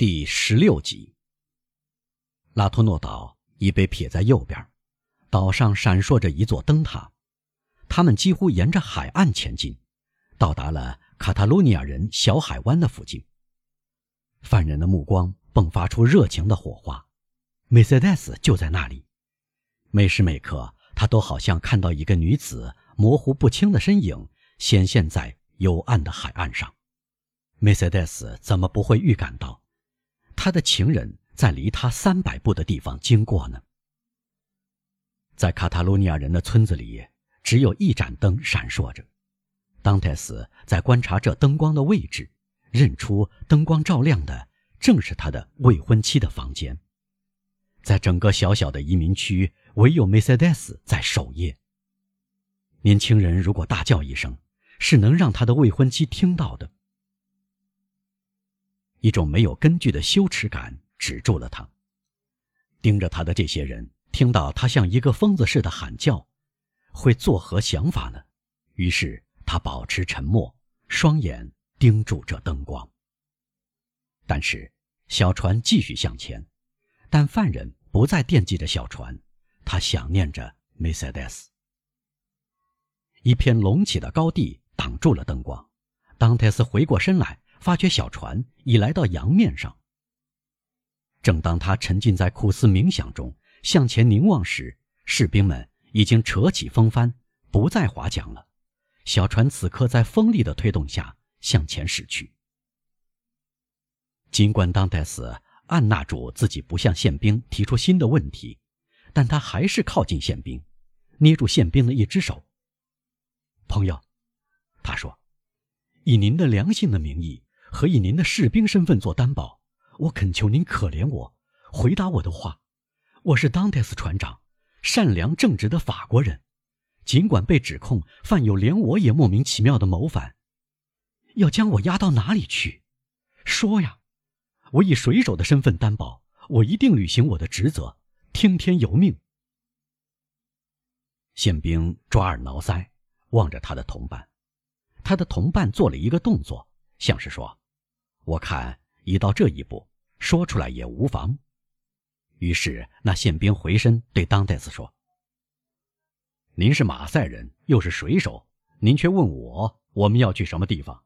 第16集。拉托诺岛已被撇在右边，岛上闪烁着一座灯塔，他们几乎沿着海岸前进，到达了卡塔卢尼亚人小海湾的附近。犯人的目光迸发出热情的火花，Mercédès就在那里。每时每刻，他都好像看到一个女子模糊不清的身影显现在幽暗的海岸上。Mercédès怎么不会预感到他的情人在离他300步的地方经过呢？在卡塔卢尼亚人的村子里，只有一盏灯闪烁着。Dantès在观察这灯光的位置，认出灯光照亮的正是他的未婚妻的房间。在整个小小的移民区，唯有Mercédès在守夜。年轻人如果大叫一声，是能让他的未婚妻听到的。一种没有根据的羞耻感止住了他。盯着他的这些人，听到他像一个疯子似的喊叫，会作何想法呢？于是他保持沉默，双眼盯住这灯光。但是小船继续向前，但犯人不再惦记着小船，他想念着Mercédès。一片隆起的高地挡住了灯光，Dantès回过身来，发觉小船已来到洋面上。正当他沉浸在苦思冥想中，向前凝望时，士兵们已经扯起风帆，不再划桨了。小船此刻在风力的推动下向前驶去。尽管Dantès按捺住自己不向宪兵提出新的问题，但他还是靠近宪兵，捏住宪兵的一只手。朋友，他说，以您的良心的名义和以您的士兵身份做担保，我恳求您可怜我，回答我的话。我是Dantès船长，善良正直的法国人，尽管被指控犯有连我也莫名其妙的谋反，要将我押到哪里去？说呀，我以水手的身份担保，我一定履行我的职责，听天由命。宪兵抓耳挠腮，望着他的同伴。他的同伴做了一个动作，像是说，我看已到这一步，说出来也无妨。于是那宪兵回身对Dantès说，您是马赛人，又是水手，您却问我们要去什么地方？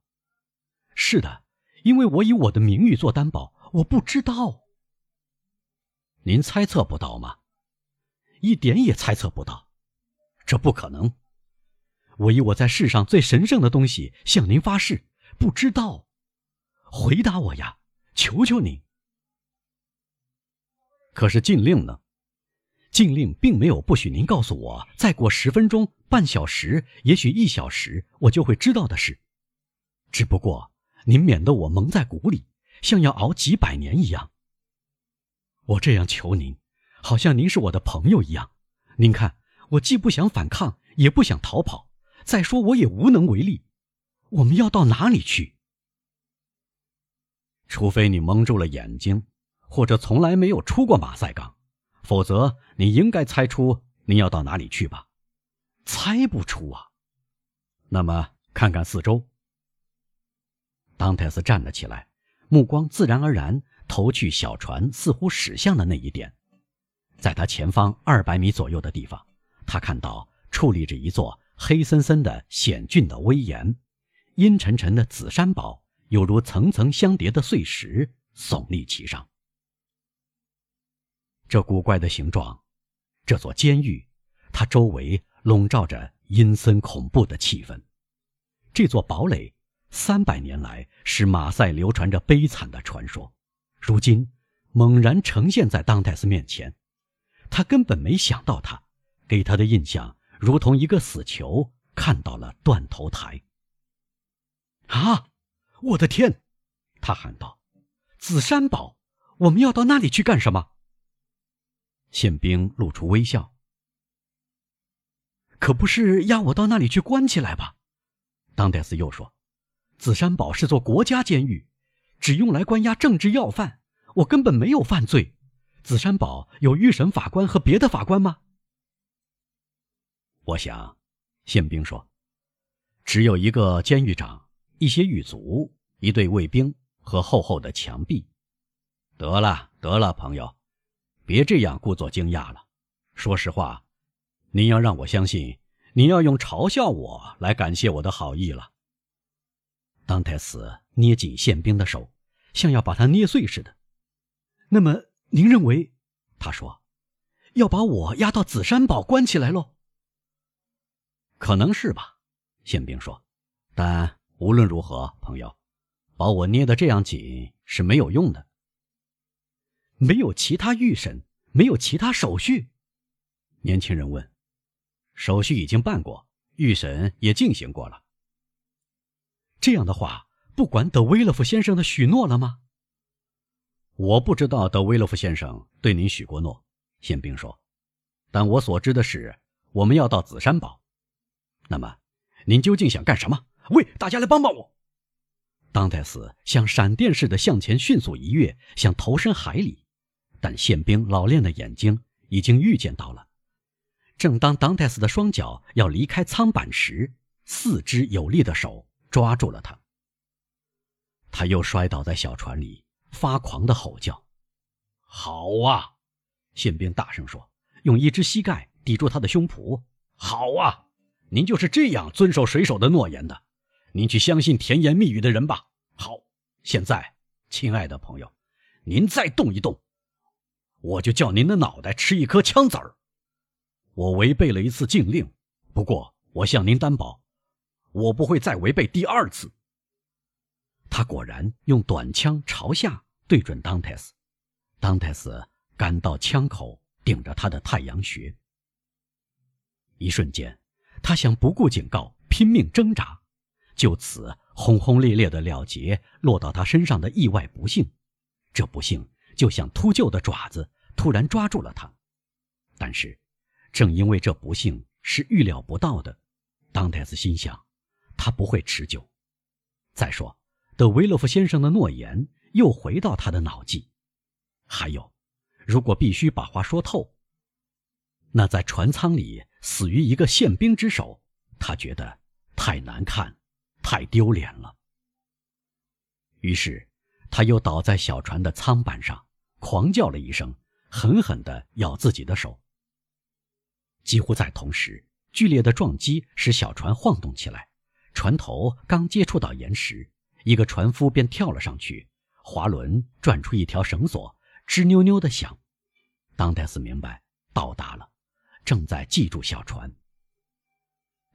是的，因为我以我的名誉做担保，我不知道。您猜测不到吗？一点也猜测不到，这不可能。我以我在世上最神圣的东西向您发誓，不知道。回答我呀，求求您。可是禁令呢？禁令并没有不许您告诉我，再过10分钟、半小时，也许1小时，我就会知道的事。只不过您免得我蒙在鼓里，像要熬几百年一样。我这样求您，好像您是我的朋友一样。您看，我既不想反抗，也不想逃跑，再说我也无能为力。我们要到哪里去？除非你蒙住了眼睛，或者从来没有出过马赛港，否则你应该猜出您要到哪里去吧。猜不出啊。那么看看四周。Dantès站了起来，目光自然而然投去小船似乎驶向的那一点。在他前方200米左右的地方，他看到矗立着一座黑森森的险峻的危岩，阴沉沉的紫山堡有如层层相叠的碎石耸立其上。这古怪的形状，这座监狱，它周围笼罩着阴森恐怖的气氛。这座堡垒300年来使马赛流传着悲惨的传说，如今猛然呈现在Dantès面前。他根本没想到他，给他的印象如同一个死囚看到了断头台。啊，我的天！他喊道，紫山堡，我们要到那里去干什么？宪兵露出微笑。可不是押我到那里去关起来吧？Dantès又说，紫山堡是座国家监狱，只用来关押政治要犯，我根本没有犯罪。紫山堡有预审法官和别的法官吗？我想，宪兵说，只有一个监狱长，一些狱卒，一队卫兵和厚厚的墙壁，得了得了，朋友，别这样故作惊讶了。说实话，您要让我相信，您要用嘲笑我来感谢我的好意了。当泰斯捏紧宪兵的手，像要把它捏碎似的。那么您认为，他说，要把我押到紫山堡关起来喽？可能是吧，宪兵说，但无论如何，朋友，把我捏得这样紧是没有用的。没有其他预审，没有其他手续？年轻人问。手续已经办过，预审也进行过了。这样的话，不管德威勒夫先生的许诺了吗？我不知道德威勒夫先生对您许过诺，宪兵说，但我所知的是，我们要到紫山堡。那么您究竟想干什么？喂，大家来帮帮我！当泰斯像闪电似的向前迅速一跃，想投身海里，但宪兵老练的眼睛已经预见到了。正当当泰斯的双脚要离开舱板时，四只有力的手抓住了他。他又摔倒在小船里，发狂地吼叫。好啊！宪兵大声说，用一只膝盖抵住他的胸脯。好啊！您就是这样遵守水手的诺言的。您去相信甜言蜜语的人吧。好，现在，亲爱的朋友，您再动一动，我就叫您的脑袋吃一颗枪子儿。我违背了一次禁令，不过我向您担保，我不会再违背第二次。他果然用短枪朝下对准当泰斯，当泰斯感到枪口顶着他的太阳穴。一瞬间，他想不顾警告，拼命挣扎，就此轰轰烈烈的了结落到他身上的意外不幸。这不幸就像秃鹫的爪子突然抓住了他。但是，正因为这不幸是预料不到的，当泰斯心想，他不会持久。再说，德维勒夫先生的诺言又回到他的脑际。还有，如果必须把话说透，那在船舱里死于一个宪兵之手，他觉得太难看，太丢脸了。于是他又倒在小船的舱板上，狂叫了一声，狠狠地咬自己的手。几乎在同时，剧烈的撞击使小船晃动起来，船头刚接触到岩石，一个船夫便跳了上去，滑轮转出一条绳索，吱扭扭地响。当泰斯明白到达了，正在系住小船。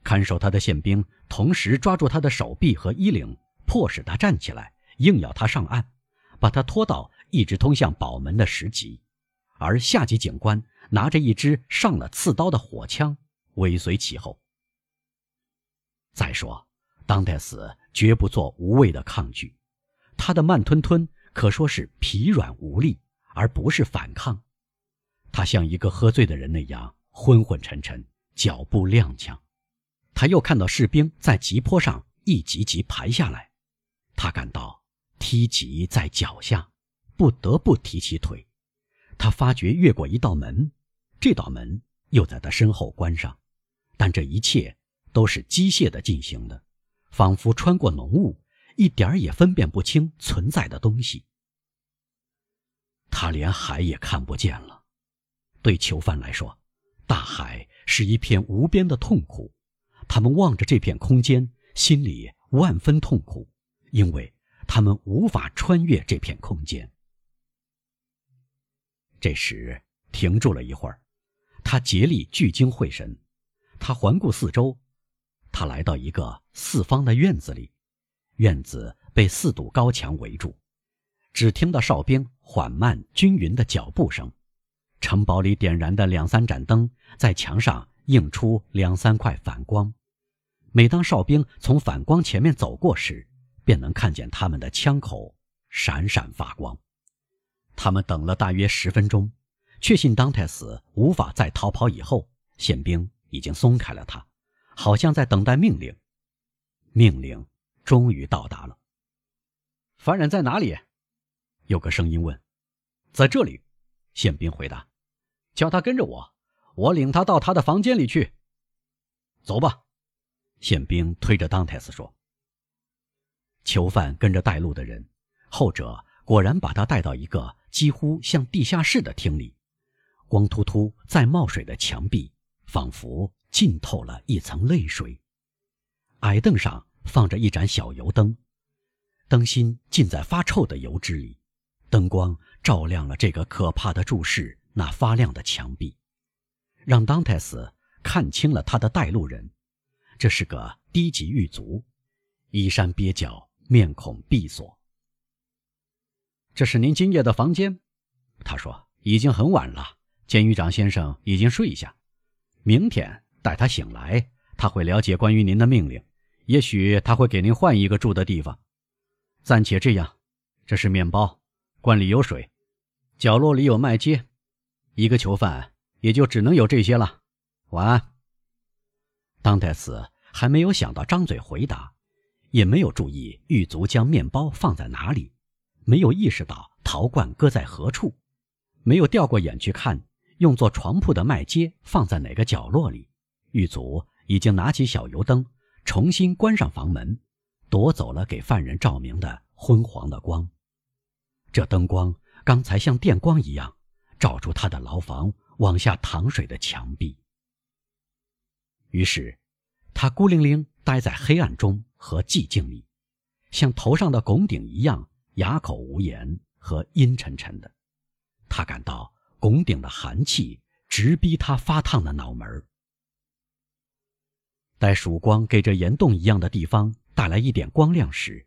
看守他的宪兵同时抓住他的手臂和衣领，迫使他站起来，硬要他上岸，把他拖到一直通向堡门的石级。而下级警官拿着一支上了刺刀的火枪尾随其后。再说，当泰斯绝不做无谓的抗拒，他的慢吞吞可说是疲软无力，而不是反抗。他像一个喝醉的人那样昏昏沉沉，脚步踉跄。他又看到士兵在急坡上一级级排下来，他感到梯级在脚下，不得不提起腿。他发觉越过一道门，这道门又在他身后关上，但这一切都是机械地进行的，仿佛穿过浓雾，一点儿也分辨不清存在的东西。他连海也看不见了。对囚犯来说，大海是一片无边的痛苦，他们望着这片空间，心里万分痛苦，因为他们无法穿越这片空间。这时停住了一会儿，他竭力聚精会神，他环顾四周，他来到一个四方的院子里，院子被四堵高墙围住，只听到哨兵缓慢均匀的脚步声。城堡里点燃的两三盏灯在墙上映出两三块反光，每当哨兵从反光前面走过时，便能看见他们的枪口闪闪发光。他们等了大约10分钟，确信当泰斯无法再逃跑以后，宪兵已经松开了他，好像在等待命令。命令终于到达了。凡人在哪里？有个声音问。在这里，宪兵回答。叫他跟着我，我领他到他的房间里去。走吧，宪兵推着当泰斯说。囚犯跟着带路的人，后者果然把他带到一个几乎像地下室的厅里，光秃秃在冒水的墙壁仿佛浸透了一层泪水。矮凳上放着一盏小油灯，灯芯浸在发臭的油脂里，灯光照亮了这个可怕的注视那发亮的墙壁，让当泰斯看清了他的带路人。这是个低级狱卒，衣衫蹩脚，面孔闭锁。这是您今夜的房间？他说，已经很晚了，监狱长先生已经睡下，明天待他醒来，他会了解关于您的命令，也许他会给您换一个住的地方。暂且这样，这是面包，罐里有水，角落里有麦秸，一个囚犯也就只能有这些了，晚安。当泰斯还没有想到张嘴回答，也没有注意狱卒将面包放在哪里，没有意识到陶罐搁在何处，没有掉过眼去看用作床铺的麦秸放在哪个角落里。狱卒已经拿起小油灯，重新关上房门，夺走了给犯人照明的昏黄的光。这灯光刚才像电光一样照出他的牢房往下淌水的墙壁。于是他孤零零待在黑暗中和寂静里，像头上的拱顶一样哑口无言和阴沉沉的。他感到拱顶的寒气直逼他发烫的脑门。待曙光给这岩洞一样的地方带来一点光亮时，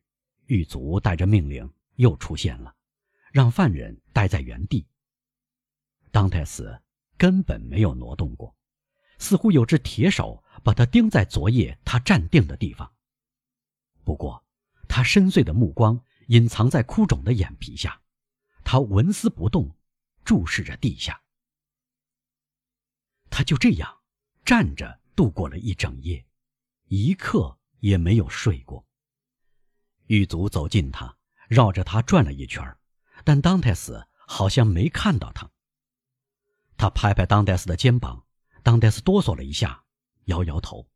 狱卒带着命令又出现了，让犯人待在原地。当泰斯根本没有挪动过，似乎有只铁手把他钉在昨夜他站定的地方。不过他深邃的目光隐藏在枯肿的眼皮下，他纹丝不动，注视着地下。他就这样站着度过了一整夜，一刻也没有睡过。狱卒走近他，绕着他转了一圈，但当泰斯好像没看到他。他拍拍当泰斯的肩膀，当泰斯哆嗦了一下，摇摇头。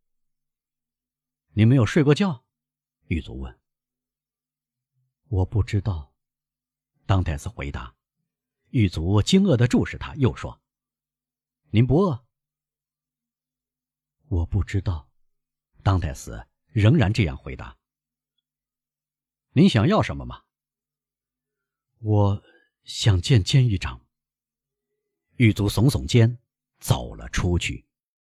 你没有睡过觉？狱卒问。我不知道，当泰斯回答。狱卒惊愕地注视他，又说，您不饿？我不知道，当泰斯仍然这样回答。您想要什么吗？我想见监狱长。狱卒耸耸肩，走了出去。